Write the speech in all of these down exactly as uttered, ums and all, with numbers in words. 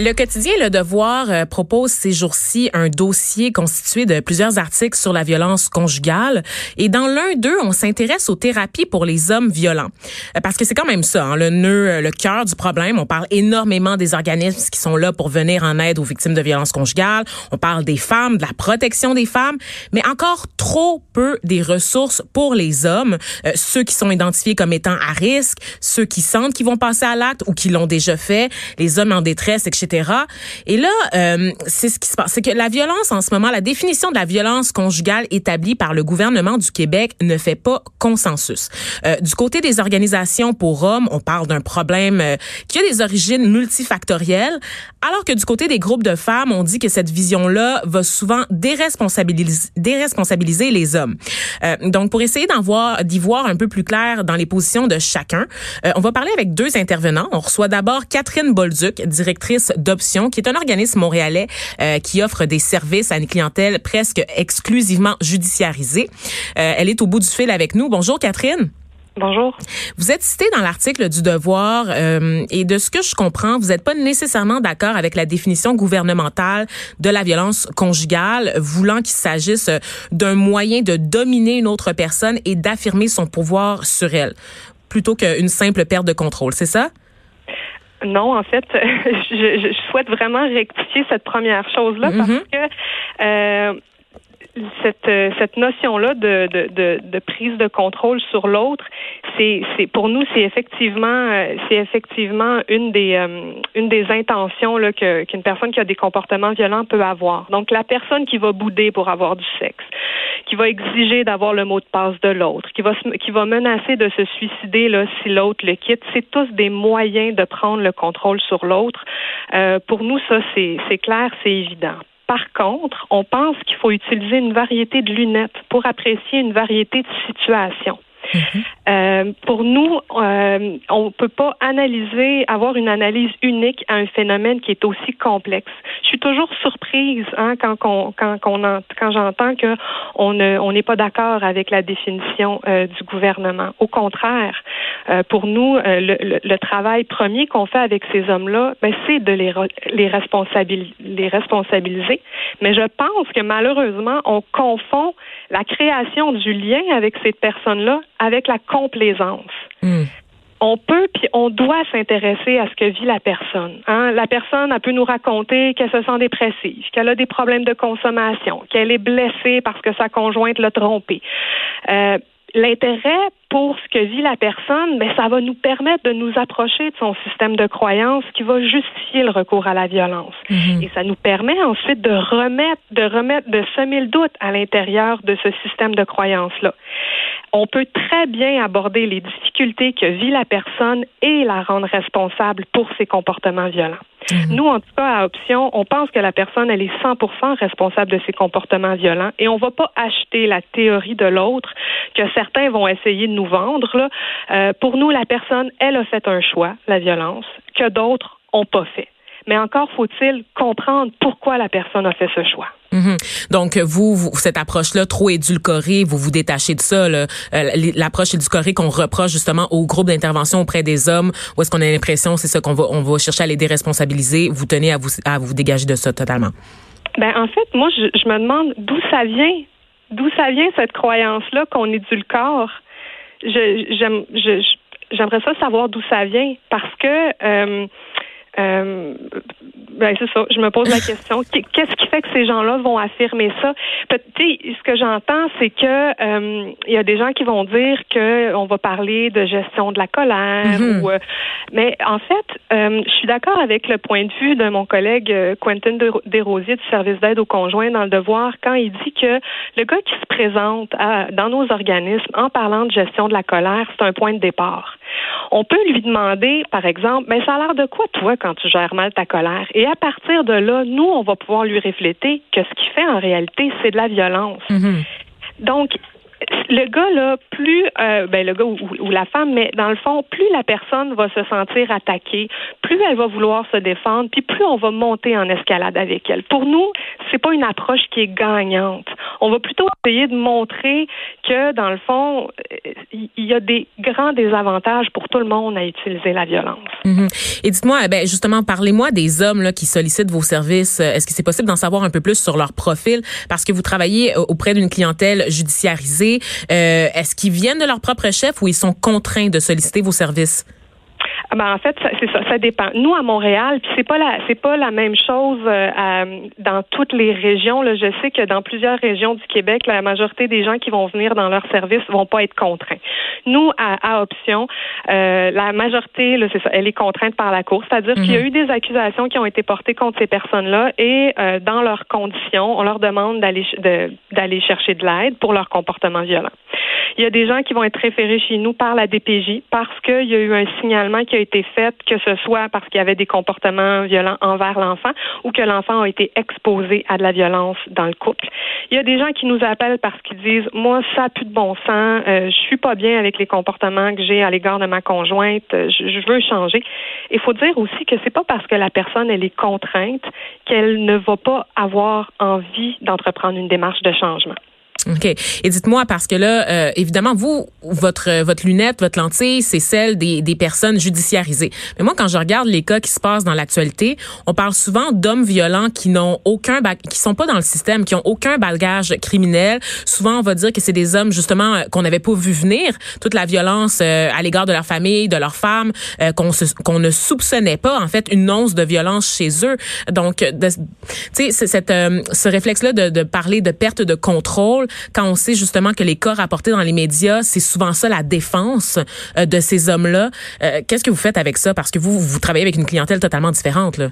Le quotidien Le Devoir euh, propose ces jours-ci un dossier constitué de plusieurs articles sur la violence conjugale. Et dans l'un d'eux, on s'intéresse aux thérapies pour les hommes violents. Euh, parce que c'est quand même ça, hein, le nœud, le cœur du problème. On parle énormément des organismes qui sont là pour venir en aide aux victimes de violences conjugales. On parle des femmes, de la protection des femmes, mais encore trop peu des ressources pour les hommes, euh, ceux qui sont identifiés comme étant à risque, ceux qui sentent qu'ils vont passer à l'acte ou qui l'ont déjà fait, les hommes en détresse, et cetera. Et là, euh, c'est ce qui se passe. C'est que la violence en ce moment, la définition de la violence conjugale établie par le gouvernement du Québec ne fait pas consensus. Euh, du côté des organisations pour hommes, on parle d'un problème euh, qui a des origines multifactorielles, alors que du côté des groupes de femmes, on dit que cette vision-là va souvent déresponsabiliser, déresponsabiliser les hommes. Euh, donc, pour essayer d'en voir, d'y voir un peu plus clair dans les positions de chacun, euh, on va parler avec deux intervenants. On reçoit d'abord Catherine Bolduc, directrice d'Option, qui est un organisme montréalais euh, qui offre des services à une clientèle presque exclusivement judiciarisée. Euh, elle est au bout du fil avec nous. Bonjour, Catherine. Bonjour. Vous êtes citée dans l'article du Devoir euh, et de ce que je comprends, vous n'êtes pas nécessairement d'accord avec la définition gouvernementale de la violence conjugale, voulant qu'il s'agisse d'un moyen de dominer une autre personne et d'affirmer son pouvoir sur elle, plutôt qu'une simple perte de contrôle, c'est ça? Non, en fait, je, je souhaite vraiment rectifier cette première chose-là mm-hmm. parce que... Euh, Cette, cette notion-là de, de, de, de prise de contrôle sur l'autre, c'est, c'est pour nous, c'est effectivement, c'est effectivement une des, euh, une des intentions là, que, qu'une personne qui a des comportements violents peut avoir. Donc, la personne qui va bouder pour avoir du sexe, qui va exiger d'avoir le mot de passe de l'autre, qui va, qui va menacer de se suicider là, si l'autre le quitte, c'est tous des moyens de prendre le contrôle sur l'autre. Euh, pour nous, ça, c'est, c'est clair, c'est évident. Par contre, on pense qu'il faut utiliser une variété de lunettes pour apprécier une variété de situations. Mm-hmm. Euh, pour nous, euh, on ne peut pas analyser, avoir une analyse unique à un phénomène qui est aussi complexe. Je suis toujours surprise hein, quand, qu'on, quand, qu'on en, quand j'entends qu'on ne, on n'est pas d'accord avec la définition euh, du gouvernement. Au contraire, euh, pour nous, euh, le, le, le travail premier qu'on fait avec ces hommes-là, ben, c'est de les, re, les, responsabili- les responsabiliser. Mais je pense que malheureusement, on confond la création du lien avec ces personnes-là avec la complaisance. Mmh. On peut puis on doit s'intéresser à ce que vit la personne. Hein? La personne, elle peut nous raconter qu'elle se sent dépressive, qu'elle a des problèmes de consommation, qu'elle est blessée parce que sa conjointe l'a trompée. Euh, l'intérêt pour ce que vit la personne, ben, ça va nous permettre de nous approcher de son système de croyance qui va justifier le recours à la violence. Mm-hmm. Et ça nous permet ensuite de remettre, de remettre, de semer le doute à l'intérieur de ce système de croyance-là. On peut très bien aborder les difficultés que vit la personne et la rendre responsable pour ses comportements violents. Mm-hmm. Nous, en tout cas, à Option, on pense que la personne, elle est cent pour cent responsable de ses comportements violents et on va pas acheter la théorie de l'autre que certains vont essayer de nous vendre, là. Euh, pour nous, la personne, elle a fait un choix, la violence, que d'autres n'ont pas fait. Mais encore faut-il comprendre pourquoi la personne a fait ce choix. Mm-hmm. Donc, vous, vous, cette approche-là, trop édulcorée, vous vous détachez de ça. Là. Euh, l'approche édulcorée qu'on reproche justement au groupe d'intervention auprès des hommes, où est-ce qu'on a l'impression, c'est ça qu'on va, on va chercher à les déresponsabiliser, vous tenez à vous, à vous dégager de ça totalement. Ben, en fait, moi, je, je me demande d'où ça vient, d'où ça vient cette croyance-là qu'on édulcore. Je, j'aime, je, j'aimerais ça savoir d'où ça vient parce que euh, euh, ben c'est ça, je me pose la question, qu'est-ce qui fait que ces gens-là vont affirmer ça? Tu sais, ce que j'entends, c'est que il euh, y a des gens qui vont dire que on va parler de gestion de la colère. Mm-hmm. ou, euh, mais en fait, euh, je suis d'accord avec le point de vue de mon collègue Quentin Desrosiers du service d'aide aux conjoints dans Le Devoir quand il dit que le gars qui se présente à, dans nos organismes en parlant de gestion de la colère, c'est un point de départ. On peut lui demander, par exemple, « Mais ça a l'air de quoi, toi, quand tu gères mal ta colère? » Et à partir de là, nous, on va pouvoir lui refléter que ce qu'il fait en réalité, c'est de la violence. Mm-hmm. Donc, le gars, là, plus, euh, ben, le gars ou, ou la femme, mais dans le fond, plus la personne va se sentir attaquée, plus elle va vouloir se défendre, puis plus on va monter en escalade avec elle. Pour nous, c'est pas une approche qui est gagnante. On va plutôt essayer de montrer que, dans le fond, il y a des grands désavantages pour tout le monde à utiliser la violence. Mm-hmm. Et dites-moi, ben, justement, parlez-moi des hommes, là, qui sollicitent vos services. Est-ce que c'est possible d'en savoir un peu plus sur leur profil? Parce que vous travaillez auprès d'une clientèle judiciarisée. Euh, est-ce qu'ils viennent de leur propre chef ou ils sont contraints de solliciter vos services? Ben en fait, ça, c'est ça, ça dépend. Nous à Montréal, puis c'est pas la, c'est pas la même chose euh, à, dans toutes les régions. Là, je sais que dans plusieurs régions du Québec, la majorité des gens qui vont venir dans leur service vont pas être contraints. Nous à, à Option, euh, la majorité, là, c'est ça, elle est contrainte par la cour. C'est-à-dire mm-hmm. qu'il y a eu des accusations qui ont été portées contre ces personnes-là et euh, dans leurs conditions, on leur demande d'aller de, d'aller chercher de l'aide pour leur comportement violent. Il y a des gens qui vont être référés chez nous par la D P J parce qu'il y a eu un signalement qui a été fait, que ce soit parce qu'il y avait des comportements violents envers l'enfant ou que l'enfant a été exposé à de la violence dans le couple. Il y a des gens qui nous appellent parce qu'ils disent « Moi, ça n'a plus de bon sens, euh, je suis pas bien avec les comportements que j'ai à l'égard de ma conjointe, je, je veux changer. » Il faut dire aussi que c'est pas parce que la personne elle est contrainte qu'elle ne va pas avoir envie d'entreprendre une démarche de changement. OK. Et dites-moi, parce que là, euh, évidemment, vous, votre votre lunette, votre lentille, c'est celle des, des personnes judiciarisées. Mais moi, quand je regarde les cas qui se passent dans l'actualité, on parle souvent d'hommes violents qui n'ont aucun, ba- qui sont pas dans le système, qui ont aucun bagage criminel. Souvent, on va dire que c'est des hommes, justement, euh, qu'on n'avait pas vu venir. Toute la violence euh, à l'égard de leur famille, de leur femme, euh, qu'on se, qu'on ne soupçonnait pas, en fait, une once de violence chez eux. Donc, tu sais, cette euh, ce réflexe-là de, de parler de perte de contrôle, quand on sait justement que les cas rapportés dans les médias, c'est souvent ça la défense euh, de ces hommes-là. Euh, qu'est-ce que vous faites avec ça? Parce que vous, vous travaillez avec une clientèle totalement différente, là.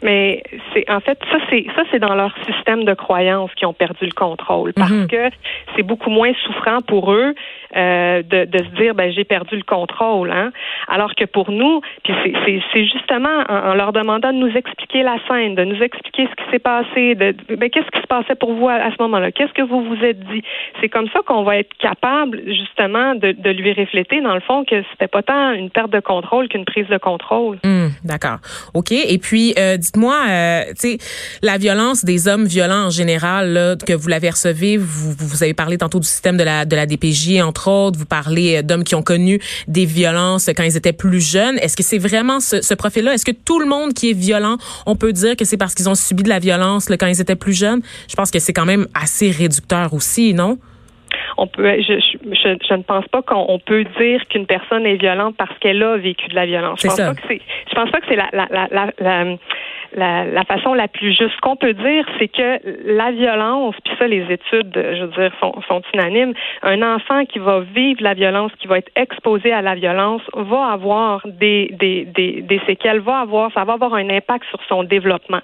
Mais c'est en fait ça c'est ça c'est dans leur système de croyance qu'ils ont perdu le contrôle parce mm-hmm. que c'est beaucoup moins souffrant pour eux euh, de, de se dire ben j'ai perdu le contrôle hein alors que pour nous puis c'est, c'est c'est justement en, en leur demandant de nous expliquer la scène, de nous expliquer ce qui s'est passé, de ben qu'est-ce qui se passait pour vous à, à ce moment-là, qu'est-ce que vous vous êtes dit, c'est comme ça qu'on va être capable justement de, de lui refléter dans le fond que c'était pas tant une perte de contrôle qu'une prise de contrôle. Mm, d'accord, ok. Et puis euh, dites-moi, euh, tu sais, la violence des hommes violents en général, là, que vous l'avez recevée, vous, vous avez parlé tantôt du système de la de la D P J, entre autres, vous parlez d'hommes qui ont connu des violences quand ils étaient plus jeunes. Est-ce que c'est vraiment ce, ce profil-là? Est-ce que tout le monde qui est violent, on peut dire que c'est parce qu'ils ont subi de la violence là, quand ils étaient plus jeunes? Je pense que c'est quand même assez réducteur aussi, non? On peut, je, je, je ne pense pas qu'on on peut dire qu'une personne est violente parce qu'elle a vécu de la violence. C'est je pense ça. Pas que c'est, je pense pas que c'est la, la, la, la, la La, la façon la plus juste. Ce qu'on peut dire, c'est que la violence, puis ça, les études, je veux dire, sont, sont unanimes. Un enfant qui va vivre la violence, qui va être exposé à la violence, va avoir des des des, des séquelles, va avoir, ça va avoir un impact sur son développement.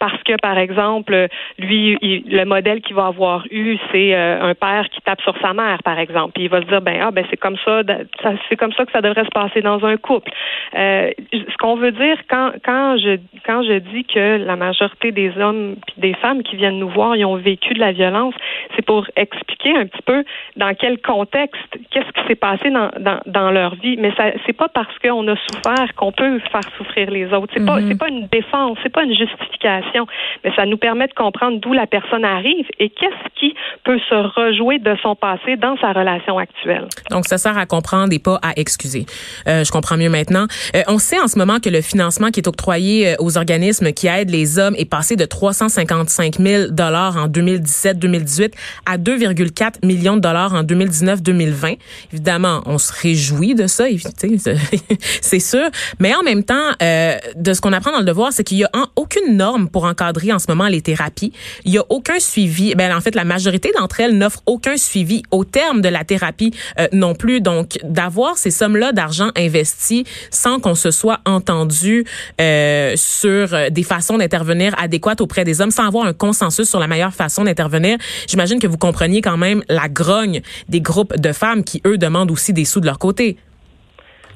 Parce que, par exemple, lui, il, le modèle qu'il va avoir eu, c'est euh, un père qui tape sur sa mère, par exemple. Puis il va se dire, ben ah, ben c'est comme ça, ça, c'est comme ça que ça devrait se passer dans un couple. Euh, ce qu'on veut dire quand quand je quand je dit que la majorité des hommes et des femmes qui viennent nous voir, ils ont vécu de la violence, c'est pour expliquer un petit peu dans quel contexte, qu'est-ce qui s'est passé dans, dans, dans leur vie. Mais ça, c'est pas parce qu'on a souffert qu'on peut faire souffrir les autres. C'est, mm-hmm. pas, c'est pas une défense, c'est pas une justification, mais ça nous permet de comprendre d'où la personne arrive et qu'est-ce qui peut se rejouer de son passé dans sa relation actuelle. Donc, ça sert à comprendre et pas à excuser. Euh, je comprends mieux maintenant. Euh, on sait en ce moment que le financement qui est octroyé aux organismes qui aide les hommes est passé de trois cent cinquante-cinq mille dollars en deux mille dix-sept deux mille dix-huit à deux virgule quatre millions de dollars en deux mille dix-neuf deux mille vingt. Évidemment, on se réjouit de ça, c'est sûr. Mais en même temps, euh, de ce qu'on apprend dans Le Devoir, c'est qu'il y a en, aucune norme pour encadrer en ce moment les thérapies. Il y a aucun suivi. Ben en fait, la majorité d'entre elles n'offre aucun suivi au terme de la thérapie euh, non plus. Donc, d'avoir ces sommes-là d'argent investies sans qu'on se soit entendu euh, sur des façons d'intervenir adéquates auprès des hommes, sans avoir un consensus sur la meilleure façon d'intervenir. J'imagine que vous compreniez quand même la grogne des groupes de femmes qui, eux, demandent aussi des sous de leur côté.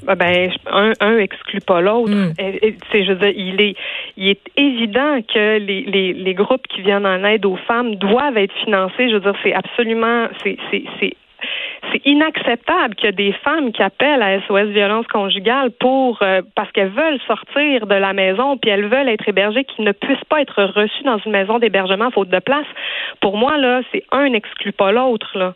Ben, un, un exclut pas l'autre. Mm. C'est, je veux dire, il est, il est évident que les, les, les groupes qui viennent en aide aux femmes doivent être financés. Je veux dire, c'est absolument, c'est, c'est, c'est, c'est inacceptable qu'il y ait des femmes qui appellent à S O S violence conjugale pour euh, parce qu'elles veulent sortir de la maison puis elles veulent être hébergées, qui ne puissent pas être reçues dans une maison d'hébergement faute de place. Pour moi, là, c'est un exclut pas l'autre, là.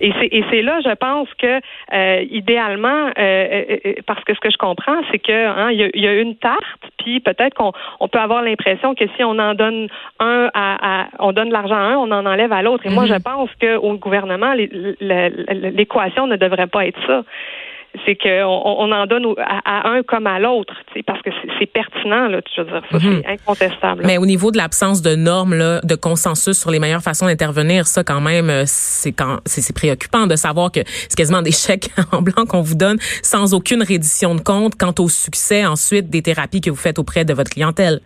Et c'est, et c'est là, je pense que euh, idéalement, euh, euh, parce que ce que je comprends, c'est que hein, y a, y a une tarte, puis peut-être qu'on on peut avoir l'impression que si on en donne un, à, à on donne de l'argent à un, on en enlève à l'autre. Et mmh. moi, je pense que au gouvernement, les, les, les, l'équation ne devrait pas être ça. C'est qu'on on en donne à, à un comme à l'autre, parce que c'est, c'est pertinent, là, je veux dire, ça, mm-hmm. c'est incontestable. Là. Mais au niveau de l'absence de normes, là, de consensus sur les meilleures façons d'intervenir, ça quand même, c'est, quand, c'est, c'est préoccupant de savoir que c'est quasiment des chèques en blanc qu'on vous donne sans aucune reddition de compte quant au succès ensuite des thérapies que vous faites auprès de votre clientèle.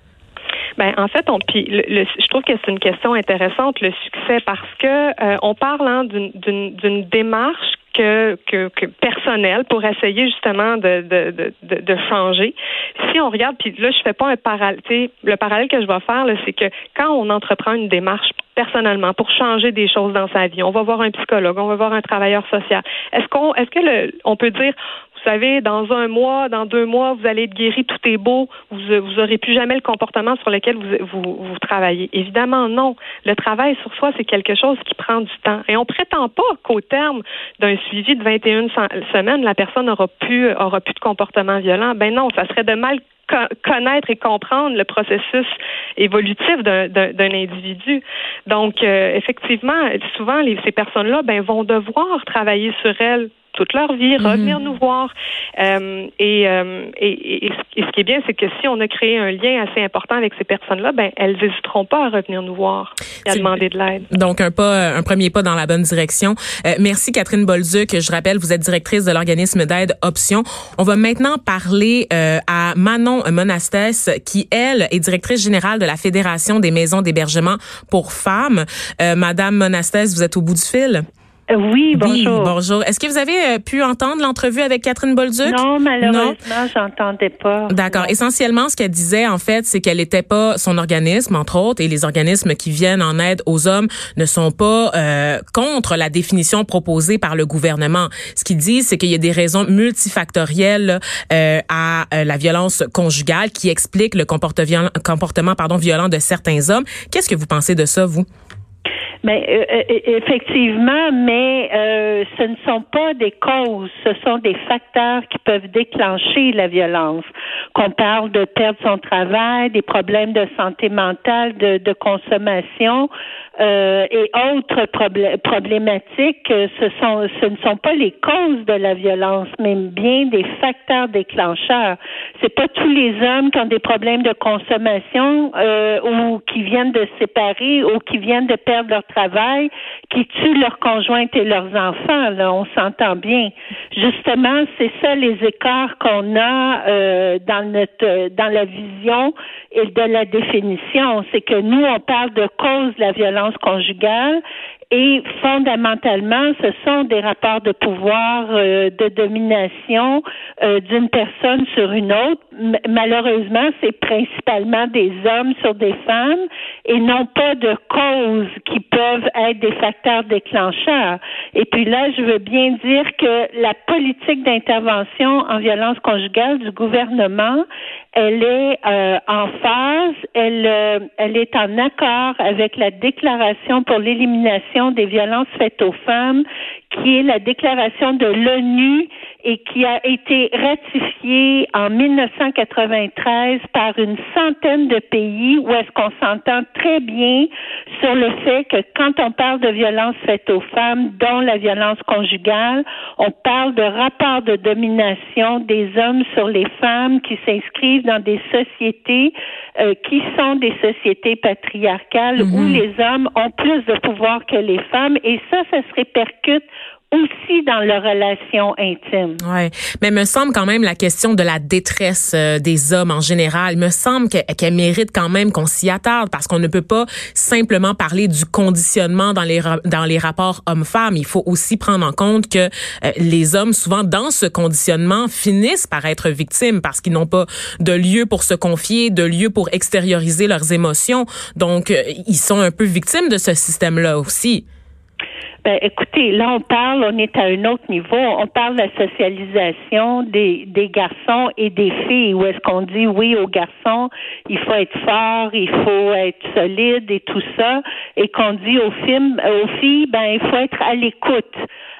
Ben en fait, on puis le, le, je trouve que c'est une question intéressante, le succès, parce que euh, on parle hein, d'une, d'une, d'une démarche que, que, que personnelle pour essayer justement de, de, de, de changer. Si on regarde, puis là je fais pas un parallèle, le parallèle que je vais faire, là, c'est que quand on entreprend une démarche personnellement pour changer des choses dans sa vie, on va voir un psychologue, on va voir un travailleur social. Est-ce qu'on, est-ce que le, on peut dire vous savez, dans un mois, dans deux mois, vous allez être guéri, tout est beau, vous vous aurez plus jamais le comportement sur lequel vous, vous, vous travaillez. Évidemment, non. Le travail sur soi, c'est quelque chose qui prend du temps. Et on prétend pas qu'au terme d'un suivi de vingt et une semaines, la personne aura plus, aura plus de comportement violent. Ben non, ça serait de mal connaître et comprendre le processus évolutif d'un, d'un, d'un individu. Donc, euh, effectivement, souvent, les, ces personnes-là ben, vont devoir travailler sur elles toute leur vie, revenir mm-hmm. nous voir. Euh, et, euh, et, et, et ce qui est bien, c'est que si on a créé un lien assez important avec ces personnes-là, ben elles n'hésiteront pas à revenir nous voir et à c'est, demander de l'aide. Donc, un pas, un premier pas dans la bonne direction. Euh, merci, Catherine Bolduc. Je rappelle, vous êtes directrice de l'organisme d'aide Option. On va maintenant parler euh, à Manon Monastesse, qui, elle, est directrice générale de la Fédération des maisons d'hébergement pour femmes. Euh, Madame Monastesse, vous êtes au bout du fil? Oui, bonjour. Oui, bonjour. Est-ce que vous avez euh, pu entendre l'entrevue avec Catherine Bolduc? Non, malheureusement, non. J'entendais pas. D'accord. Non. Essentiellement, ce qu'elle disait, en fait, c'est qu'elle n'était pas son organisme, entre autres, et les organismes qui viennent en aide aux hommes ne sont pas euh, contre la définition proposée par le gouvernement. Ce qu'ils disent, c'est qu'il y a des raisons multifactorielles euh, à euh, la violence conjugale qui expliquent le comportement, comportement pardon, violent de certains hommes. Qu'est-ce que vous pensez de ça, vous? Ben, euh, effectivement, mais euh, ce ne sont pas des causes, ce sont des facteurs qui peuvent déclencher la violence. Qu'on parle de perdre son travail, des problèmes de santé mentale, de, de consommation euh, et autres problé- problématiques, ce sont, ce ne sont pas les causes de la violence, mais bien des facteurs déclencheurs. C'est pas tous les hommes qui ont des problèmes de consommation euh, ou qui viennent de se séparer ou qui viennent de perdre leur travail, qui tuent leurs conjointes et leurs enfants, là, on s'entend bien. Justement, c'est ça les écarts qu'on a euh, dans notre dans la vision et de la définition. C'est que nous, on parle de cause de la violence conjugale et fondamentalement, ce sont des rapports de pouvoir, euh, de domination euh, d'une personne sur une autre. M- malheureusement, c'est principalement des hommes sur des femmes et non pas de causes qui peuvent être des facteurs déclencheurs. Et puis là, je veux bien dire que la politique d'intervention en violence conjugale du gouvernement, elle est euh, en phase, elle, euh, elle est en accord avec la Déclaration pour l'élimination des violences faites aux femmes, qui est la déclaration de l'ONU et qui a été ratifiée en dix-neuf cent quatre-vingt-treize par une centaine de pays, où est-ce qu'on s'entend très bien sur le fait que quand on parle de violences faites aux femmes, dont la violence conjugale, on parle de rapports de domination des hommes sur les femmes qui s'inscrivent dans des sociétés euh, qui sont des sociétés patriarcales, mmh. où les hommes ont plus de pouvoir que les femmes, et ça, ça se répercute aussi dans leur relation intime. Ouais, mais me semble quand même la question de la détresse euh, des hommes en général, me semble que, qu'elle mérite quand même qu'on s'y attarde, parce qu'on ne peut pas simplement parler du conditionnement dans les dans les rapports hommes-femmes. Il faut aussi prendre en compte que euh, les hommes, souvent dans ce conditionnement, finissent par être victimes parce qu'ils n'ont pas de lieu pour se confier, de lieu pour extérioriser leurs émotions. Donc, euh, ils sont un peu victimes de ce système-là aussi. Ben, écoutez, là, on parle, on est à un autre niveau. On parle de la socialisation des, des garçons et des filles. Où est-ce qu'on dit, oui, aux garçons, il faut être fort, il faut être solide et tout ça. Et qu'on dit aux filles, aux filles, ben, il faut être à l'écoute.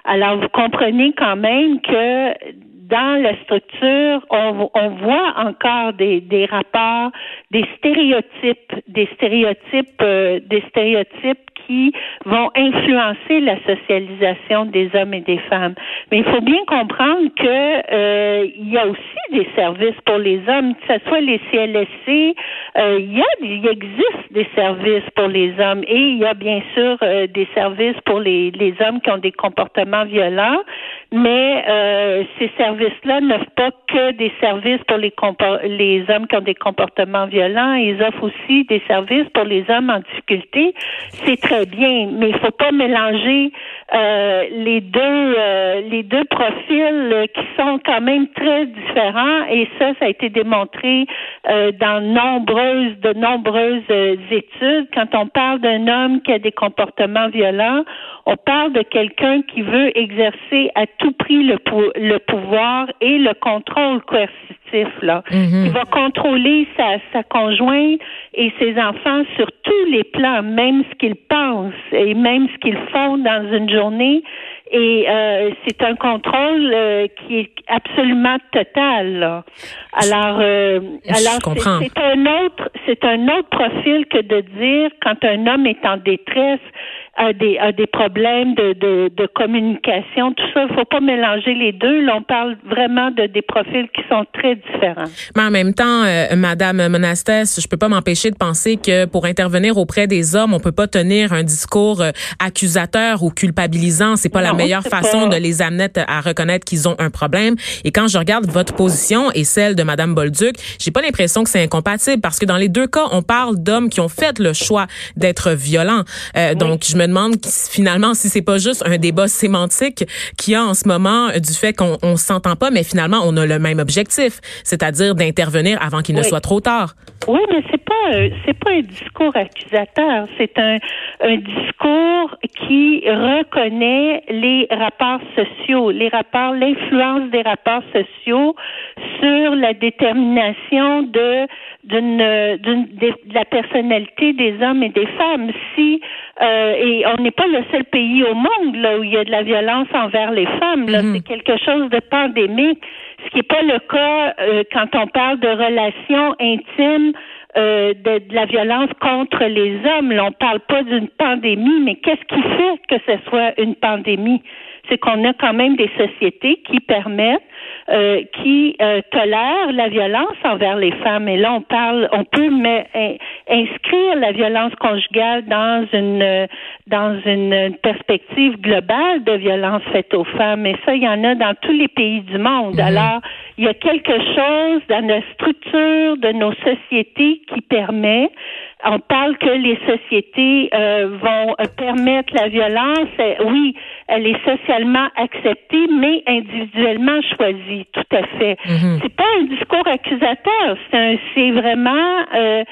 Alors, vous comprenez quand même que dans la structure, on, on voit encore des, des rapports, des stéréotypes, des stéréotypes, euh, des stéréotypes qui vont influencer la socialisation des hommes et des femmes. Mais il faut bien comprendre que euh, il y a aussi des services pour les hommes, que ce soit les C L S C, euh, il y a, il existe des services pour les hommes et il y a bien sûr euh, des services pour les, les hommes qui ont des comportements violents, mais euh, ces services-là n'offrent pas que des services pour les, compor- les hommes qui ont des comportements violents, ils offrent aussi des services pour les hommes en difficulté. C'est très bien, mais il ne faut pas mélanger euh, les deux euh, les deux profils euh, qui sont quand même très différents, et ça, ça a été démontré euh, dans nombreuses de nombreuses euh, études. Quand on parle d'un homme qui a des comportements violents, on parle de quelqu'un qui veut exercer à tout prix le, pou- le pouvoir et le contrôle coercitif, là. Mm-hmm. Il va contrôler sa, sa conjointe et ses enfants sur tous les plans, même ce qu'ils pensent et même ce qu'ils font dans une journée. Et euh, c'est un contrôle euh, qui est absolument total, là. Alors, euh, alors c'est, c'est un autre, c'est un autre profil que de dire quand un homme est en détresse, a des a des problèmes de de, de communication, tout ça. Il faut pas mélanger les deux. Là, on parle vraiment de des profils qui sont très différents. Mais en même temps, euh, Madame Monastesse, je peux pas m'empêcher de penser que pour intervenir auprès des hommes, on peut pas tenir un discours euh, accusateur ou culpabilisant. C'est pas non, la meilleure façon pas... de les amener à reconnaître qu'ils ont un problème. Et quand je regarde votre position et celle de Madame Bolduc, j'ai pas l'impression que c'est incompatible, parce que dans les deux cas, on parle d'hommes qui ont fait le choix d'être violents. Euh, oui. Donc je me demande finalement si c'est pas juste un débat sémantique qu'il y a en ce moment du fait qu'on on s'entend pas, mais finalement on a le même objectif, c'est-à-dire d'intervenir avant qu'il oui. ne soit trop tard. Oui, mais c'est pas c'est pas un discours accusateur, c'est un un discours qui reconnaît les rapports sociaux, les rapports, l'influence des rapports sociaux sur la détermination de d'une d'une de, de la personnalité des hommes et des femmes. Si euh, et on n'est pas le seul pays au monde là où il y a de la violence envers les femmes, là, mm-hmm. c'est quelque chose de pandémique, ce qui n'est pas le cas euh, quand on parle de relations intimes. Euh, de, de la violence contre les hommes. Là, on parle pas d'une pandémie, mais qu'est-ce qui fait que ce soit une pandémie? C'est qu'on a quand même des sociétés qui permettent, euh, qui euh, tolèrent la violence envers les femmes. Et là, on parle, on peut mais, inscrire la violence conjugale dans une dans une perspective globale de violence faite aux femmes. Et ça, il y en a dans tous les pays du monde. Mmh. Alors, il y a quelque chose dans la structure de nos sociétés qui permet. On parle que les sociétés euh, vont permettre la violence. Oui, elle est socialement acceptée, mais individuellement choisie, tout à fait. Mm-hmm. C'est pas un discours accusateur. C'est, un, c'est vraiment, euh,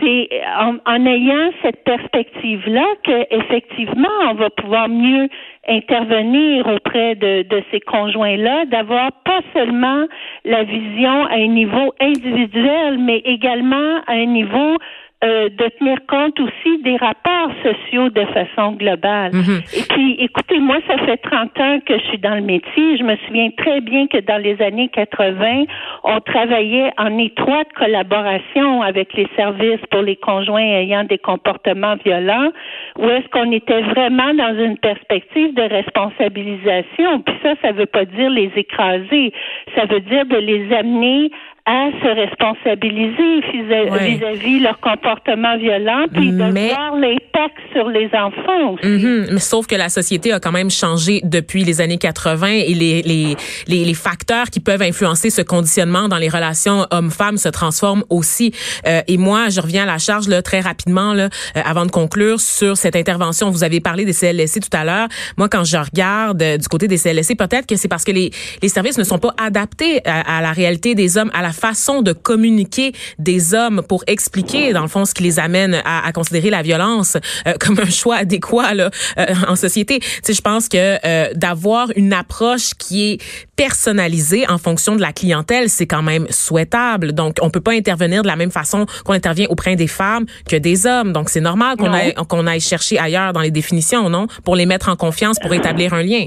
c'est en, en ayant cette perspective-là que effectivement, on va pouvoir mieux intervenir auprès de, de ces conjoints-là, d'avoir pas seulement la vision à un niveau individuel, mais également à un niveau euh, de tenir compte aussi des rapports sociaux de façon globale. Mm-hmm. Et puis, écoutez, moi, ça fait trente ans que je suis dans le métier. Je me souviens très bien que dans les années quatre-vingt, on travaillait en étroite collaboration avec les services pour les conjoints ayant des comportements violents, où est-ce qu'on était vraiment dans une perspective de responsabilisation. Puis ça, ça veut pas dire les écraser. Ça veut dire de les amener à se responsabiliser vis-à-vis ouais. vis leur comportement violent, puis de mais... voir l'impact sur les enfants aussi. Mm-hmm. Mais sauf que la société a quand même changé depuis les années quatre-vingts et les, les, les, les facteurs qui peuvent influencer ce conditionnement dans les relations hommes-femmes se transforment aussi. Euh, et moi, je reviens à la charge là, très rapidement là, euh, avant de conclure sur cette intervention. Vous avez parlé des C L S C tout à l'heure. Moi, quand je regarde euh, du côté des C L S C, peut-être que c'est parce que les, les services ne sont pas adaptés à, à la réalité des hommes, à la façon de communiquer des hommes pour expliquer, dans le fond, ce qui les amène à, à considérer la violence euh, comme un choix adéquat là, euh, en société. Tu sais, je pense que euh, d'avoir une approche qui est personnalisée en fonction de la clientèle, c'est quand même souhaitable. Donc, on peut pas intervenir de la même façon qu'on intervient auprès des femmes que des hommes. Donc, c'est normal qu'on aille, qu'on aille chercher ailleurs dans les définitions, non? Pour les mettre en confiance, pour établir un lien.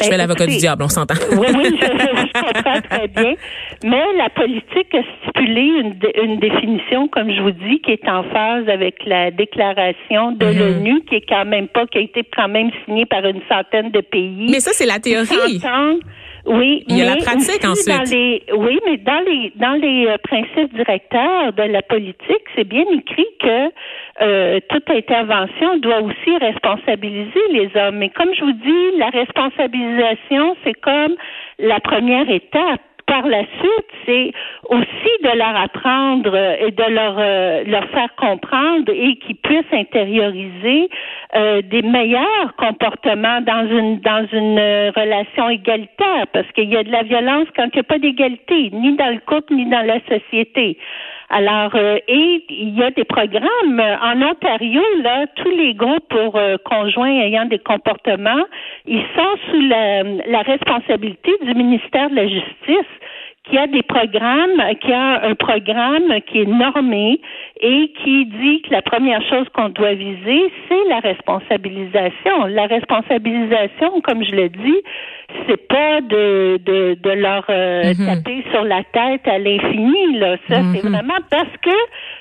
Je fais ben, l'avocat du diable, on s'entend. Oui, oui, je, je comprends très bien. Mais la politique a stipulé une, une définition, comme je vous dis, qui est en phase avec la déclaration de mm-hmm. l'ONU, qui est quand même pas, qui a été quand même signée par une centaine de pays. Mais ça, c'est la théorie. Oui, il y a mais la pratique ensuite. Dans les, oui, mais dans les dans les euh, principes directeurs de la politique, c'est bien écrit que euh, toute intervention doit aussi responsabiliser les hommes. Mais comme je vous dis, la responsabilisation, c'est comme la première étape. Par la suite, c'est aussi de leur apprendre et de leur euh, leur faire comprendre et qu'ils puissent intérioriser euh, des meilleurs comportements dans une dans une relation égalitaire, parce qu'il y a de la violence quand il n'y a pas d'égalité, ni dans le couple, ni dans la société. Alors, euh, et il y a des programmes en Ontario, là, tous les groupes pour euh, conjoints ayant des comportements, ils sont sous la, la responsabilité du ministère de la Justice, qui a des programmes, qui a un programme qui est normé et qui dit que la première chose qu'on doit viser, c'est la responsabilisation. La responsabilisation, comme je le dis, c'est pas de de, de leur euh, mm-hmm. taper sur la tête à l'infini, là. Ça, mm-hmm. c'est vraiment parce que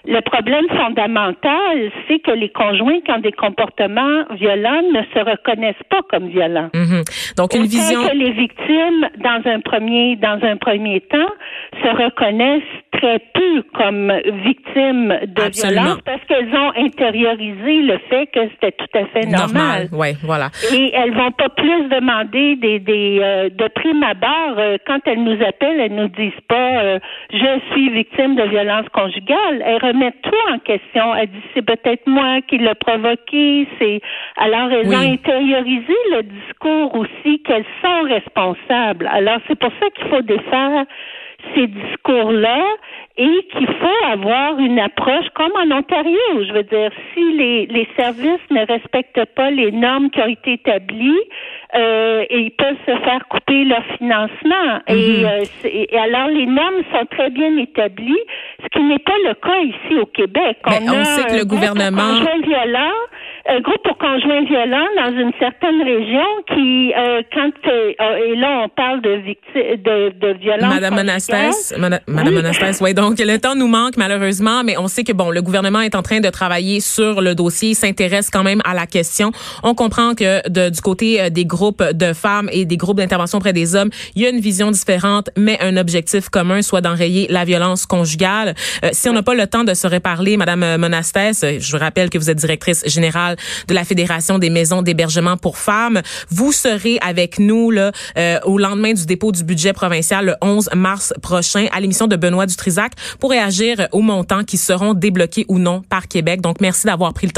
le problème fondamental, c'est que les conjoints qui ont des comportements violents ne se reconnaissent pas comme violents. Mm-hmm. Donc une Autant vision que les victimes, dans un premier, dans un premier temps, se reconnaissent très peu comme victimes de Absolument. violence parce qu'elles ont intériorisé le fait que c'était tout à fait normal. normal. Ouais, voilà. Et elles vont pas plus demander des, des euh, de prime abord euh, quand elles nous appellent, elles nous disent pas euh, je suis victime de violence conjugale. Elles remettent tout en question. Elles disent c'est peut-être moi qui l'ai provoqué. C'est alors elles oui. ont intériorisé le discours aussi qu'elles sont responsables. Alors c'est pour ça qu'il faut défaire ces discours-là et qu'il faut avoir une approche comme en Ontario. Je veux dire, si les, les services ne respectent pas les normes qui ont été établies, euh, et ils peuvent se faire couper leur financement. Mm-hmm. Et, euh, et alors, les normes sont très bien établies, ce qui n'est pas le cas ici au Québec. Mais on on a sait que le gouvernement... un groupe pour conjoints violents dans une certaine région qui, euh, quand euh, et là on parle de victimes de, de violence. Madame Monastesse, Madame oui. Monastesse, ouais. Donc le temps nous manque malheureusement, mais on sait que bon, le gouvernement est en train de travailler sur le dossier, s'intéresse quand même à la question. On comprend que de, du côté des groupes de femmes et des groupes d'intervention auprès des hommes, il y a une vision différente, mais un objectif commun, soit d'enrayer la violence conjugale. Euh, si on n'a pas le temps de se reparler, Madame Monastesse, je vous rappelle que vous êtes directrice générale de la Fédération des maisons d'hébergement pour femmes. Vous serez avec nous là, euh, au lendemain du dépôt du budget provincial le onze mars prochain à l'émission de Benoît Dutrisac pour réagir aux montants qui seront débloqués ou non par Québec. Donc, merci d'avoir pris le temps